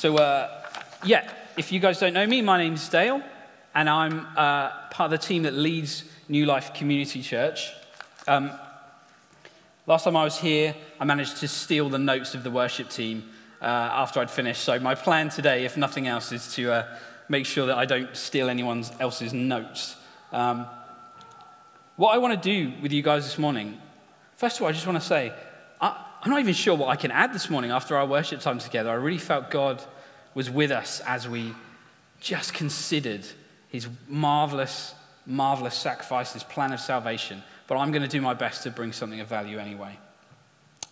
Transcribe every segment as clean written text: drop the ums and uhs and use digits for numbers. So, if you guys don't know me, my name's Dale, and I'm part of the team that leads New Life Community Church. Last time I was here, I managed to steal the notes of the worship team after I'd finished. So my plan today, if nothing else, is to make sure that I don't steal anyone else's notes. What I want to do with you guys this morning, first of all, I just want to say, I'm not even sure what I can add this morning after our worship time together. I really felt God was with us as we just considered his marvelous, marvelous sacrifice, his plan of salvation. But I'm going to do my best to bring something of value anyway.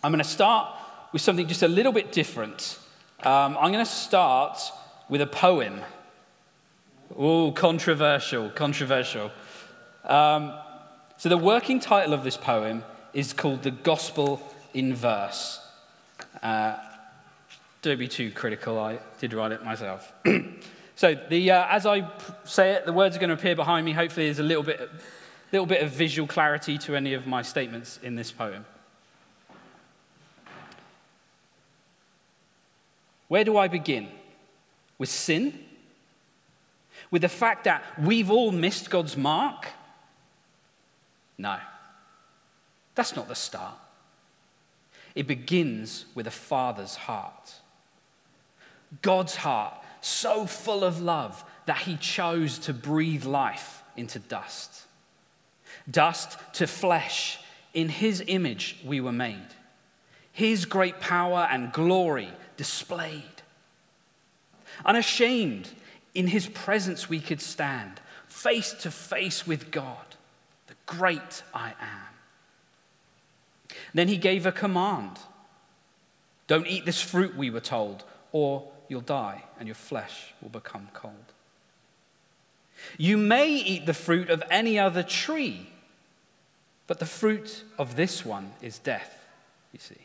I'm going to start with something just a little bit different. I'm going to start with a poem. Oh, controversial. So the working title of this poem is called The Gospel in Verse. Don't be too critical, I did write it myself. So the as I say it, the words are going to appear behind me. Hopefully there's a little bit of visual clarity to any of my statements in this poem. Where do I begin? With sin? With the fact that we've all missed God's mark? No. That's not the start. It begins with a father's heart. God's heart, so full of love that he chose to breathe life into dust. Dust to flesh. In his image we were made. His great power and glory displayed. Unashamed, in his presence we could stand, face to face with God, the great I am. Then he gave a command. Don't eat this fruit, we were told, or you'll die and your flesh will become cold. You may eat the fruit of any other tree, but the fruit of this one is death, you see.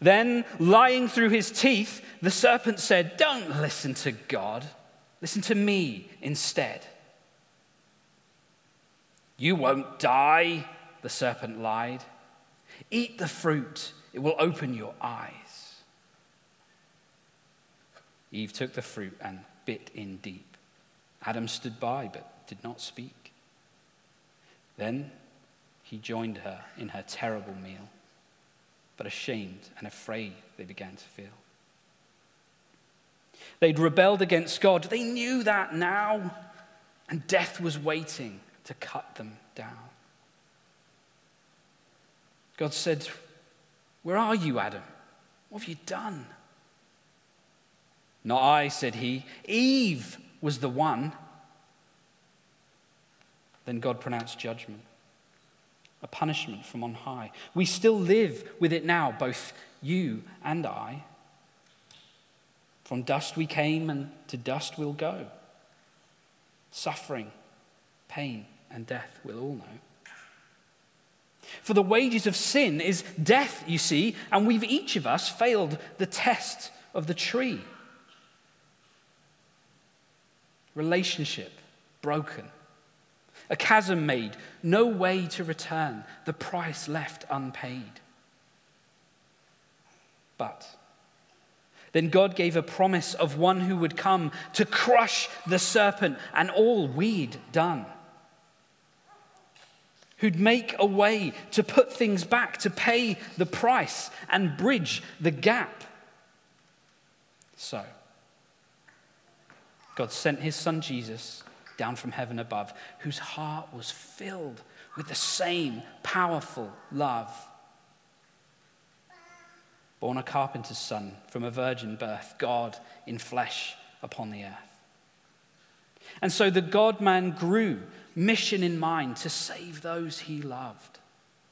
Then, lying through his teeth, the serpent said, "Don't listen to God. Listen to me instead." "You won't die," the serpent lied. "Eat the fruit. It will open your eyes." Eve took the fruit and bit in deep. Adam stood by but did not speak. Then he joined her in her terrible meal. But ashamed and afraid they began to feel. They'd rebelled against God. They knew that now, and death was waiting to cut them down. God said, "Where are you, Adam? What have you done?" "Not I," said he. "Eve was the one." Then God pronounced judgment. A punishment from on high. We still live with it now, both you and I. From dust we came and to dust we'll go. Suffering, pain, and death we'll all know. For the wages of sin is death, you see, and we've each of us failed the test of the tree. Relationship broken. A chasm made, no way to return, the price left unpaid. But then God gave a promise of one who would come to crush the serpent and all we'd done. Who'd make a way to put things back, to pay the price and bridge the gap. So, God sent his son Jesus down from heaven above, whose heart was filled with the same powerful love. Born a carpenter's son from a virgin birth, God in flesh upon the earth. And so the God-man grew, mission in mind, to save those he loved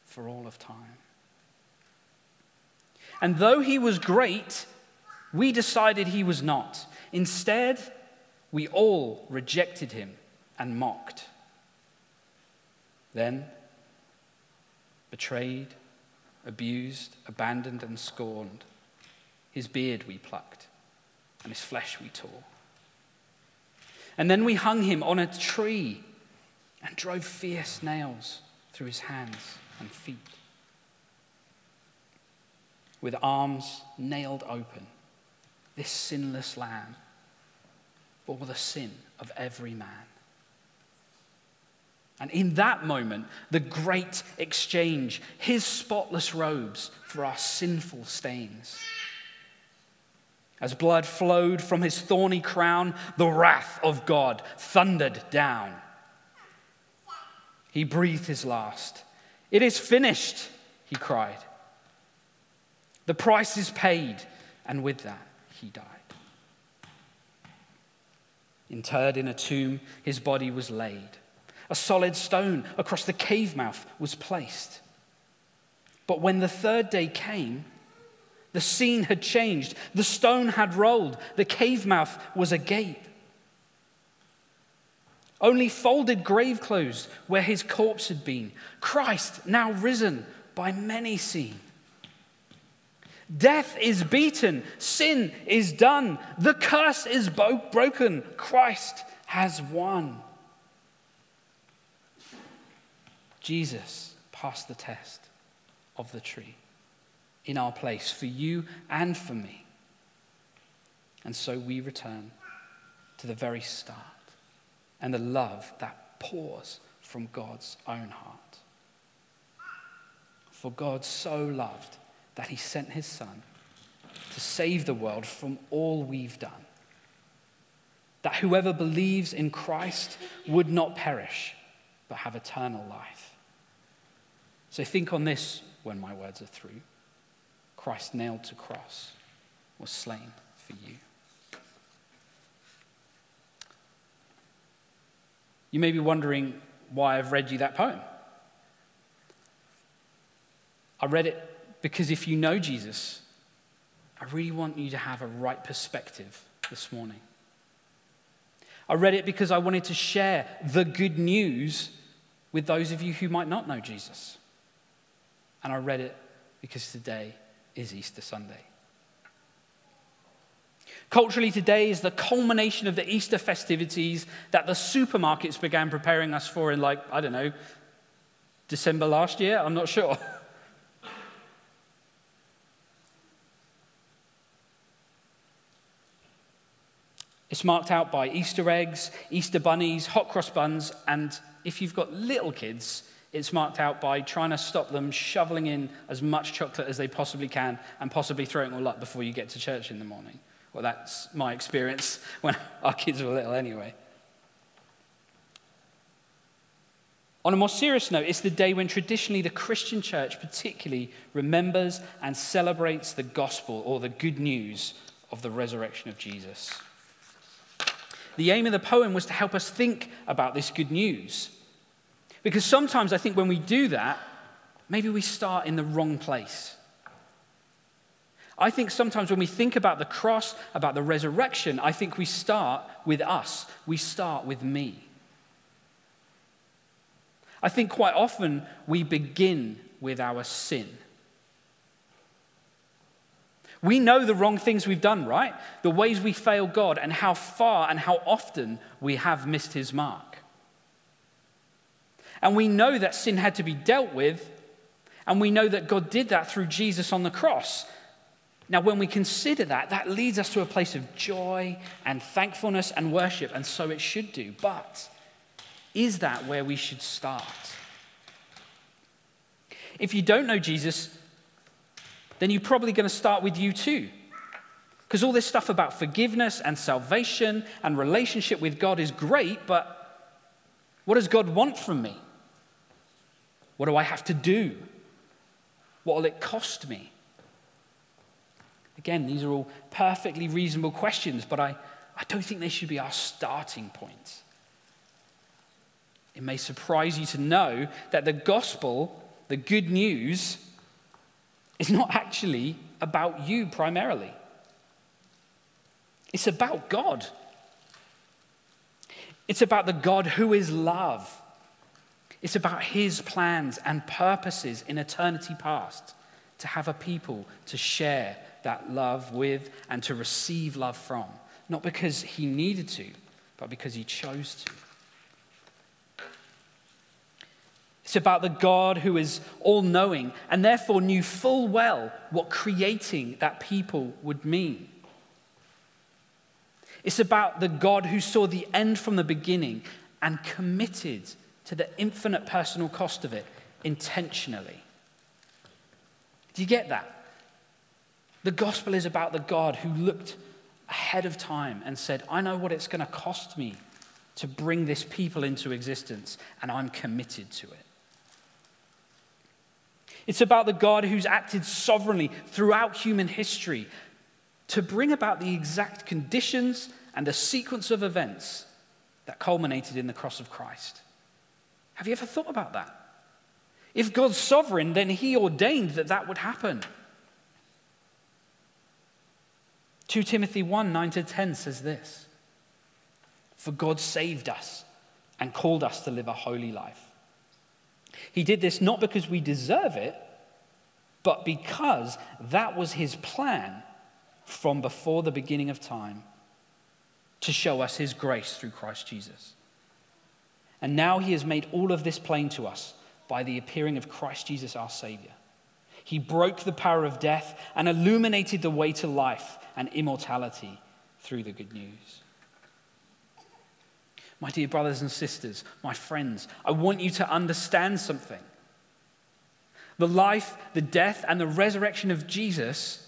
for all of time. And though he was great, we decided he was not. Instead, we all rejected him and mocked. Then, betrayed, abused, abandoned, and scorned, his beard we plucked, and his flesh we tore. And then we hung him on a tree and drove fierce nails through his hands and feet. with arms nailed open, this sinless lamb bore the sin of every man. And in that moment, the great exchange, his spotless robes for our sinful stains. As blood flowed from his thorny crown, the wrath of God thundered down. He breathed his last. "It is finished," he cried. The price is paid, and with that, he died. Interred in a tomb, his body was laid. A solid stone across the cave mouth was placed. But when the third day came, the scene had changed. The stone had rolled. The cave mouth was agape. Only folded grave clothes where his corpse had been. Christ now risen by many seen. Death is beaten. Sin is done. The curse is broken. Christ has won. Jesus passed the test of the tree in our place for you and for me. And so we return to the very start and the love that pours from God's own heart. For God so loved that he sent his son to save the world from all we've done. That whoever believes in Christ would not perish, but have eternal life. So think on this when my words are through. Christ nailed to cross was slain for you. You may be wondering why I've read you that poem. I read it because if you know Jesus, I really want you to have a right perspective this morning. I read it because I wanted to share the good news with those of you who might not know Jesus. And I read it because today is Easter Sunday. Culturally, today is the culmination of the Easter festivities that the supermarkets began preparing us for in December last year? I'm not sure. It's marked out by Easter eggs, Easter bunnies, hot cross buns, and if you've got little kids, it's marked out by trying to stop them shoveling in as much chocolate as they possibly can and possibly throwing it all up before you get to church in the morning. Well, that's my experience when our kids were little anyway. On a more serious note, it's the day when traditionally the Christian church particularly remembers and celebrates the gospel or the good news of the resurrection of Jesus. The aim of the poem was to help us think about this good news. Because sometimes I think when we do that, maybe we start in the wrong place. I think sometimes when we think about the cross, about the resurrection, I think we start with us. We start with me. I think quite often we begin with our sin. We know the wrong things we've done, right? The ways we fail God and how far and how often we have missed his mark. And we know that sin had to be dealt with, and we know that God did that through Jesus on the cross. Now, when we consider that, that leads us to a place of joy and thankfulness and worship, and so it should do. But is that where we should start? If you don't know Jesus, then you're probably going to start with you too. Because all this stuff about forgiveness and salvation and relationship with God is great, but what does God want from me? What do I have to do? What will it cost me? Again, these are all perfectly reasonable questions, but I don't think they should be our starting point. It may surprise you to know that the gospel, the good news, it's not actually about you primarily. It's about God. It's about the God who is love. It's about his plans and purposes in eternity past to have a people to share that love with and to receive love from. Not because he needed to, but because he chose to. It's about the God who is all-knowing and therefore knew full well what creating that people would mean. It's about the God who saw the end from the beginning and committed to the infinite personal cost of it intentionally. Do you get that? The gospel is about the God who looked ahead of time and said, I know what it's going to cost me to bring this people into existence, and I'm committed to it. It's about the God who's acted sovereignly throughout human history to bring about the exact conditions and the sequence of events that culminated in the cross of Christ. Have you ever thought about that? If God's sovereign, then he ordained that that would happen. 2 Timothy 1, 9-10 says this, "For God saved us and called us to live a holy life. He did this not because we deserve it, but because that was his plan from before the beginning of time to show us his grace through Christ Jesus. And now he has made all of this plain to us by the appearing of Christ Jesus our Savior. He broke the power of death and illuminated the way to life and immortality through the good news." My dear brothers and sisters, my friends, I want you to understand something. The life, the death, and the resurrection of Jesus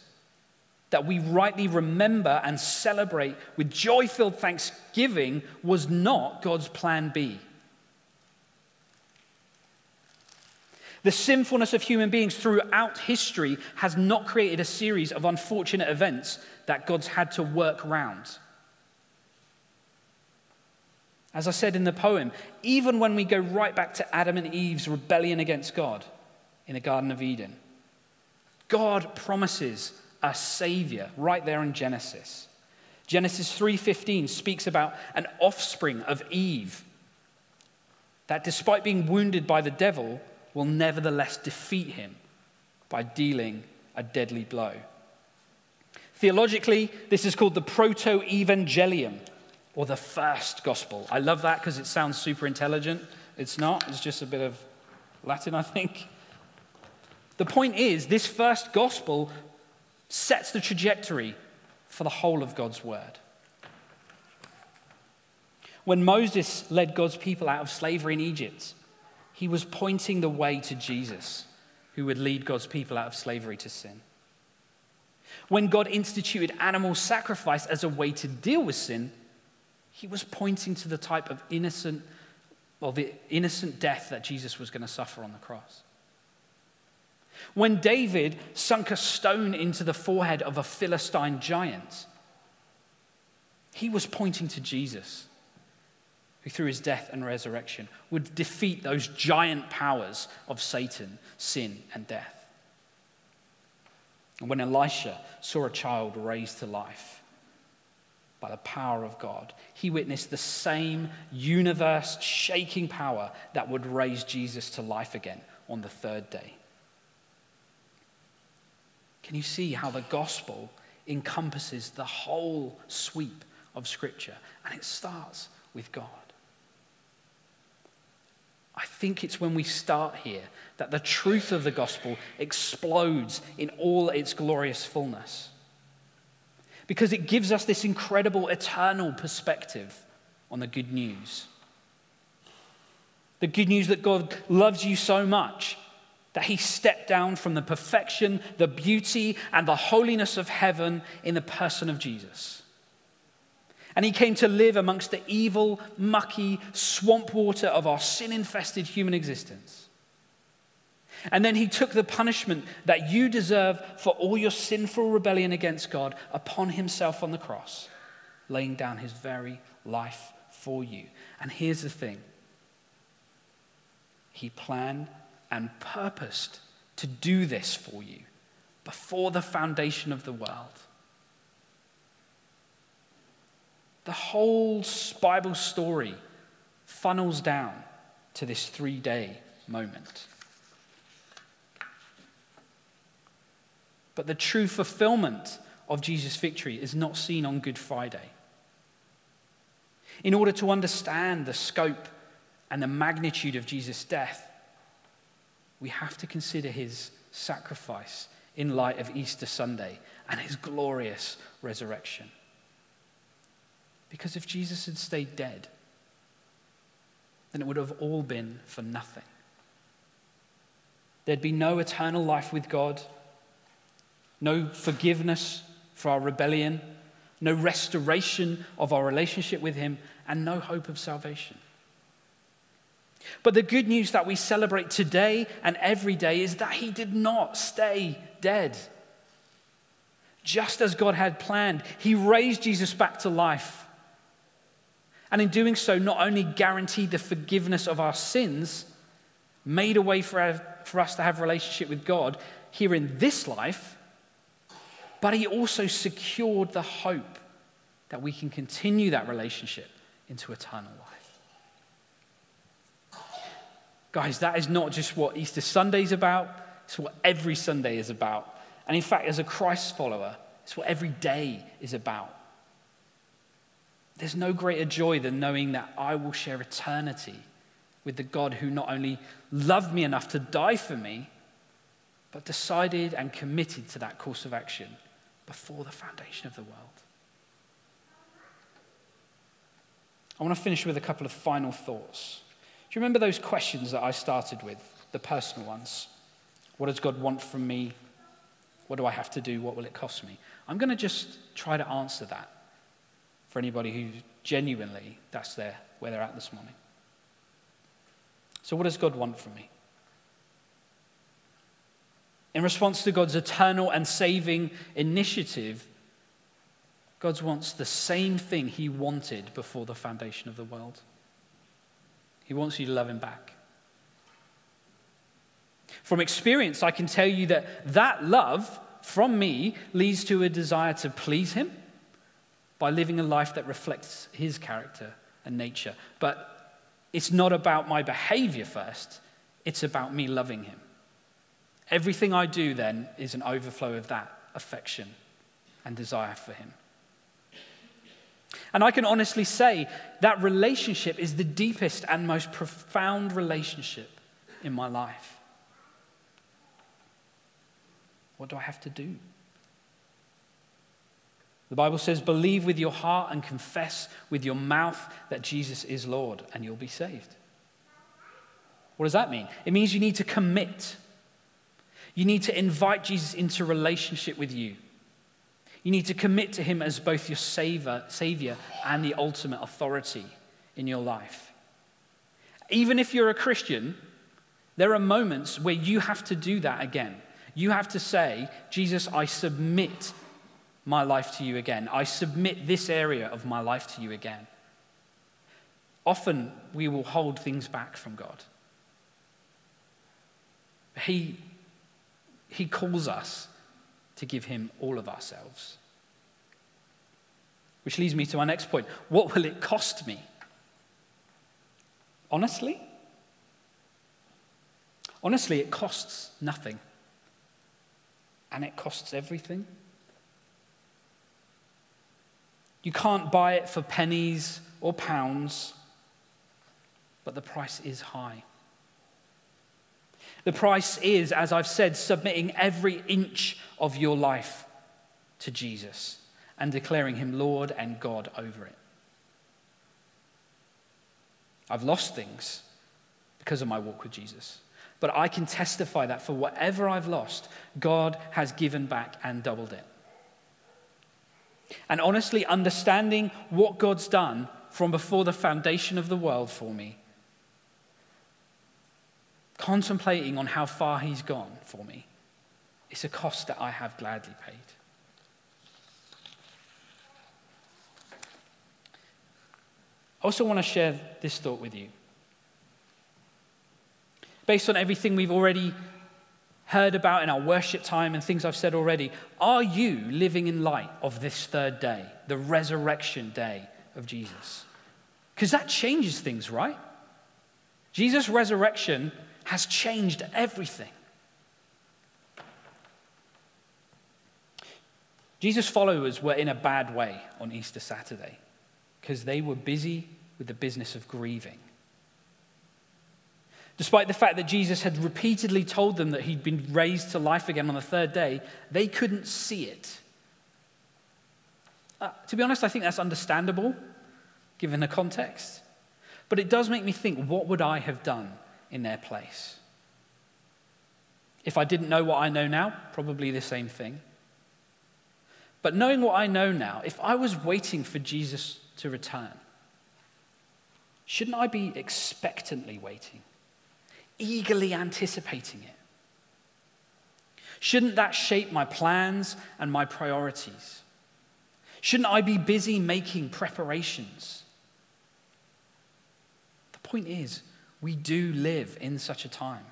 that we rightly remember and celebrate with joy-filled thanksgiving was not God's plan B. The sinfulness of human beings throughout history has not created a series of unfortunate events that God's had to work round. As I said in the poem, even when we go right back to Adam and Eve's rebellion against God in the Garden of Eden, God promises a savior right there in Genesis. Genesis 3:15 speaks about an offspring of Eve that, despite being wounded by the devil, will nevertheless defeat him by dealing a deadly blow. Theologically, this is called the Proto-Evangelium, or the first gospel. I love that because it sounds super intelligent. It's not. It's just a bit of Latin, I think. The point is, this first gospel sets the trajectory for the whole of God's word. When Moses led God's people out of slavery in Egypt, he was pointing the way to Jesus, who would lead God's people out of slavery to sin. When God instituted animal sacrifice as a way to deal with sin, he was pointing to the type of innocent death that Jesus was going to suffer on the cross. When David sunk a stone into the forehead of a Philistine giant, he was pointing to Jesus, who through his death and resurrection would defeat those giant powers of Satan, sin, and death. And when Elisha saw a child raised to life by the power of God, he witnessed the same universe-shaking power that would raise Jesus to life again on the third day. Can you see how the gospel encompasses the whole sweep of Scripture? And it starts with God. I think it's when we start here that the truth of the gospel explodes in all its glorious fullness, because it gives us this incredible eternal perspective on the good news. The good news that God loves you so much that he stepped down from the perfection, the beauty, and the holiness of heaven in the person of Jesus. And he came to live amongst the evil, mucky swamp water of our sin-infested human existence. And then he took the punishment that you deserve for all your sinful rebellion against God upon himself on the cross, laying down his very life for you. And here's the thing. He planned and purposed to do this for you before the foundation of the world. The whole Bible story funnels down to this 3-day moment. But the true fulfillment of Jesus' victory is not seen on Good Friday. In order to understand the scope and the magnitude of Jesus' death, we have to consider his sacrifice in light of Easter Sunday and his glorious resurrection. Because if Jesus had stayed dead, then it would have all been for nothing. There'd be no eternal life with God, no forgiveness for our rebellion, no restoration of our relationship with him, and no hope of salvation. But the good news that we celebrate today and every day is that he did not stay dead. Just as God had planned, he raised Jesus back to life. And in doing so, not only guaranteed the forgiveness of our sins, made a way for us to have a relationship with God here in this life, but he also secured the hope that we can continue that relationship into eternal life. Guys, that is not just what Easter Sunday is about, it's what every Sunday is about. And in fact, as a Christ follower, it's what every day is about. There's no greater joy than knowing that I will share eternity with the God who not only loved me enough to die for me, but decided and committed to that course of action before the foundation of the world. I want to finish with a couple of final thoughts. Do you remember those questions that I started with, the personal ones? What does God want from me? What do I have to do? What will it cost me? I'm going to just try to answer that for anybody who genuinely, that's where they're at this morning. So what does God want from me? In response to God's eternal and saving initiative, God wants the same thing he wanted before the foundation of the world. He wants you to love him back. From experience, I can tell you that love from me leads to a desire to please him by living a life that reflects his character and nature. But it's not about my behavior first, it's about me loving him. Everything I do then is an overflow of that affection and desire for him. And I can honestly say that relationship is the deepest and most profound relationship in my life. What do I have to do? The Bible says, believe with your heart and confess with your mouth that Jesus is Lord and you'll be saved. What does that mean? It means you need to commit. You need to invite Jesus into relationship with you. You need to commit to him as both your savior and the ultimate authority in your life. Even if you're a Christian, there are moments where you have to do that again. You have to say, Jesus, I submit my life to you again. I submit this area of my life to you again. Often we will hold things back from God. He calls us to give him all of ourselves. Which leads me to my next point. What will it cost me? Honestly, it costs nothing. And it costs everything. You can't buy it for pennies or pounds, but the price is high. The price is, as I've said, submitting every inch of your life to Jesus and declaring him Lord and God over it. I've lost things because of my walk with Jesus, but I can testify that for whatever I've lost, God has given back and doubled it. And honestly, understanding what God's done from before the foundation of the world for me, contemplating on how far he's gone for me, it's a cost that I have gladly paid. I also want to share this thought with you. Based on everything we've already heard about in our worship time and things I've said already, are you living in light of this third day, the resurrection day of Jesus? Because that changes things, right? Jesus' resurrection has changed everything. Jesus' followers were in a bad way on Easter Saturday because they were busy with the business of grieving. Despite the fact that Jesus had repeatedly told them that he'd been raised to life again on the third day, they couldn't see it. To be honest, I think that's understandable, given the context. But it does make me think, what would I have done in their place? If I didn't know what I know now, probably the same thing. But knowing what I know now, if I was waiting for Jesus to return, shouldn't I be expectantly waiting, eagerly anticipating it? Shouldn't that shape my plans and my priorities? Shouldn't I be busy making preparations? The point is, we do live in such a time.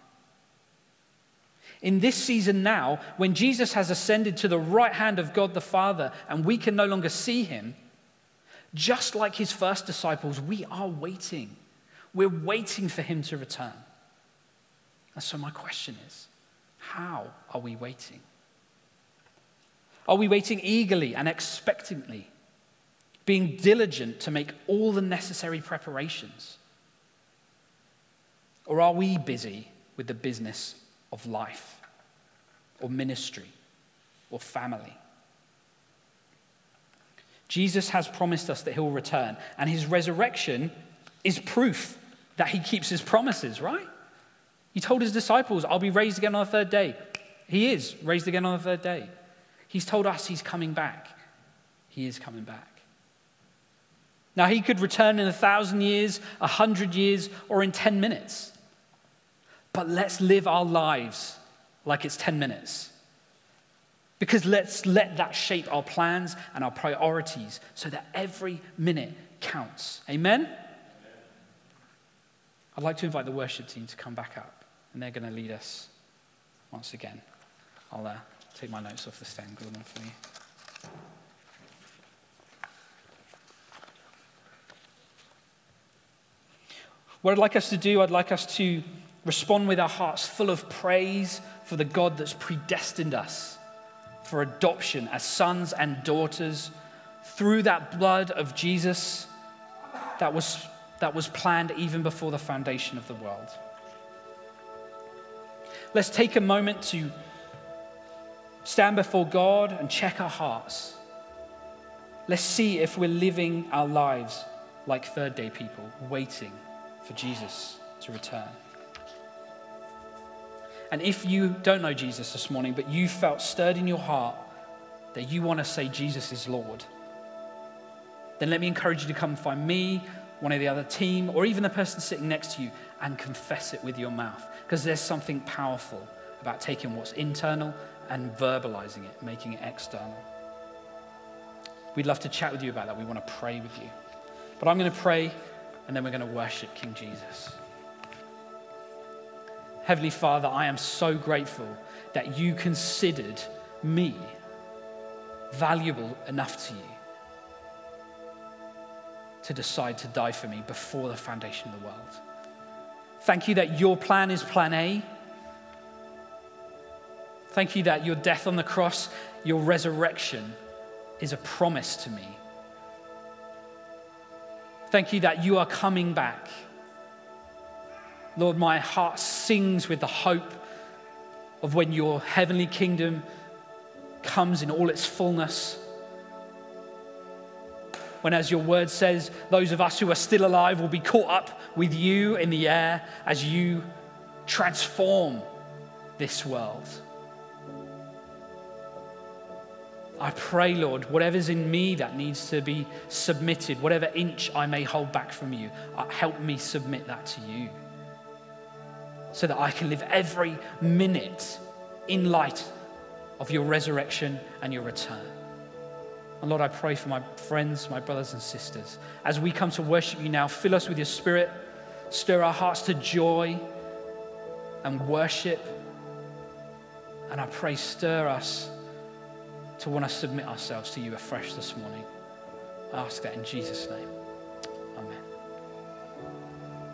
In this season now, when Jesus has ascended to the right hand of God the Father and we can no longer see him, just like his first disciples, we are waiting. We're waiting for him to return. And so my question is, how are we waiting? Are we waiting eagerly and expectantly, being diligent to make all the necessary preparations? Or are we busy with the business of life, or ministry, or family? Jesus has promised us that he'll return, and his resurrection is proof that he keeps his promises, right? He told his disciples, I'll be raised again on the third day. He is raised again on the third day. He's told us he's coming back. He is coming back. Now, he could return in 1,000 years, 100 years, or in 10 minutes. But let's live our lives like it's 10 minutes. Because let's let that shape our plans and our priorities so that every minute counts. Amen? I'd like to invite the worship team to come back up, and they're going to lead us once again. I'll take my notes off the stand, Gordon, for you. What I'd like us to do, I'd like us to respond with our hearts full of praise for the God that's predestined us for adoption as sons and daughters through that blood of Jesus that was planned even before the foundation of the world. Let's take a moment to stand before God and check our hearts. Let's see if we're living our lives like third day people, waiting for Jesus to return. And if you don't know Jesus this morning, but you felt stirred in your heart that you want to say Jesus is Lord, then let me encourage you to come find me, one of the other team, or even the person sitting next to you, and confess it with your mouth. Because there's something powerful about taking what's internal and verbalizing it, making it external. We'd love to chat with you about that. We want to pray with you. But I'm going to pray, and then we're going to worship King Jesus. Heavenly Father, I am so grateful that you considered me valuable enough to you to decide to die for me before the foundation of the world. Thank you that your plan is plan A. Thank you that your death on the cross, your resurrection is a promise to me. Thank you that you are coming back. Lord, my heart sings with the hope of when your heavenly kingdom comes in all its fullness. When, as your word says, those of us who are still alive will be caught up with you in the air as you transform this world. I pray, Lord, whatever's in me that needs to be submitted, whatever inch I may hold back from you, help me submit that to you, so that I can live every minute in light of your resurrection and your return. And Lord, I pray for my friends, my brothers and sisters. As we come to worship you now, fill us with your spirit, stir our hearts to joy and worship. And I pray, stir us to want to submit ourselves to you afresh this morning. I ask that in Jesus' name.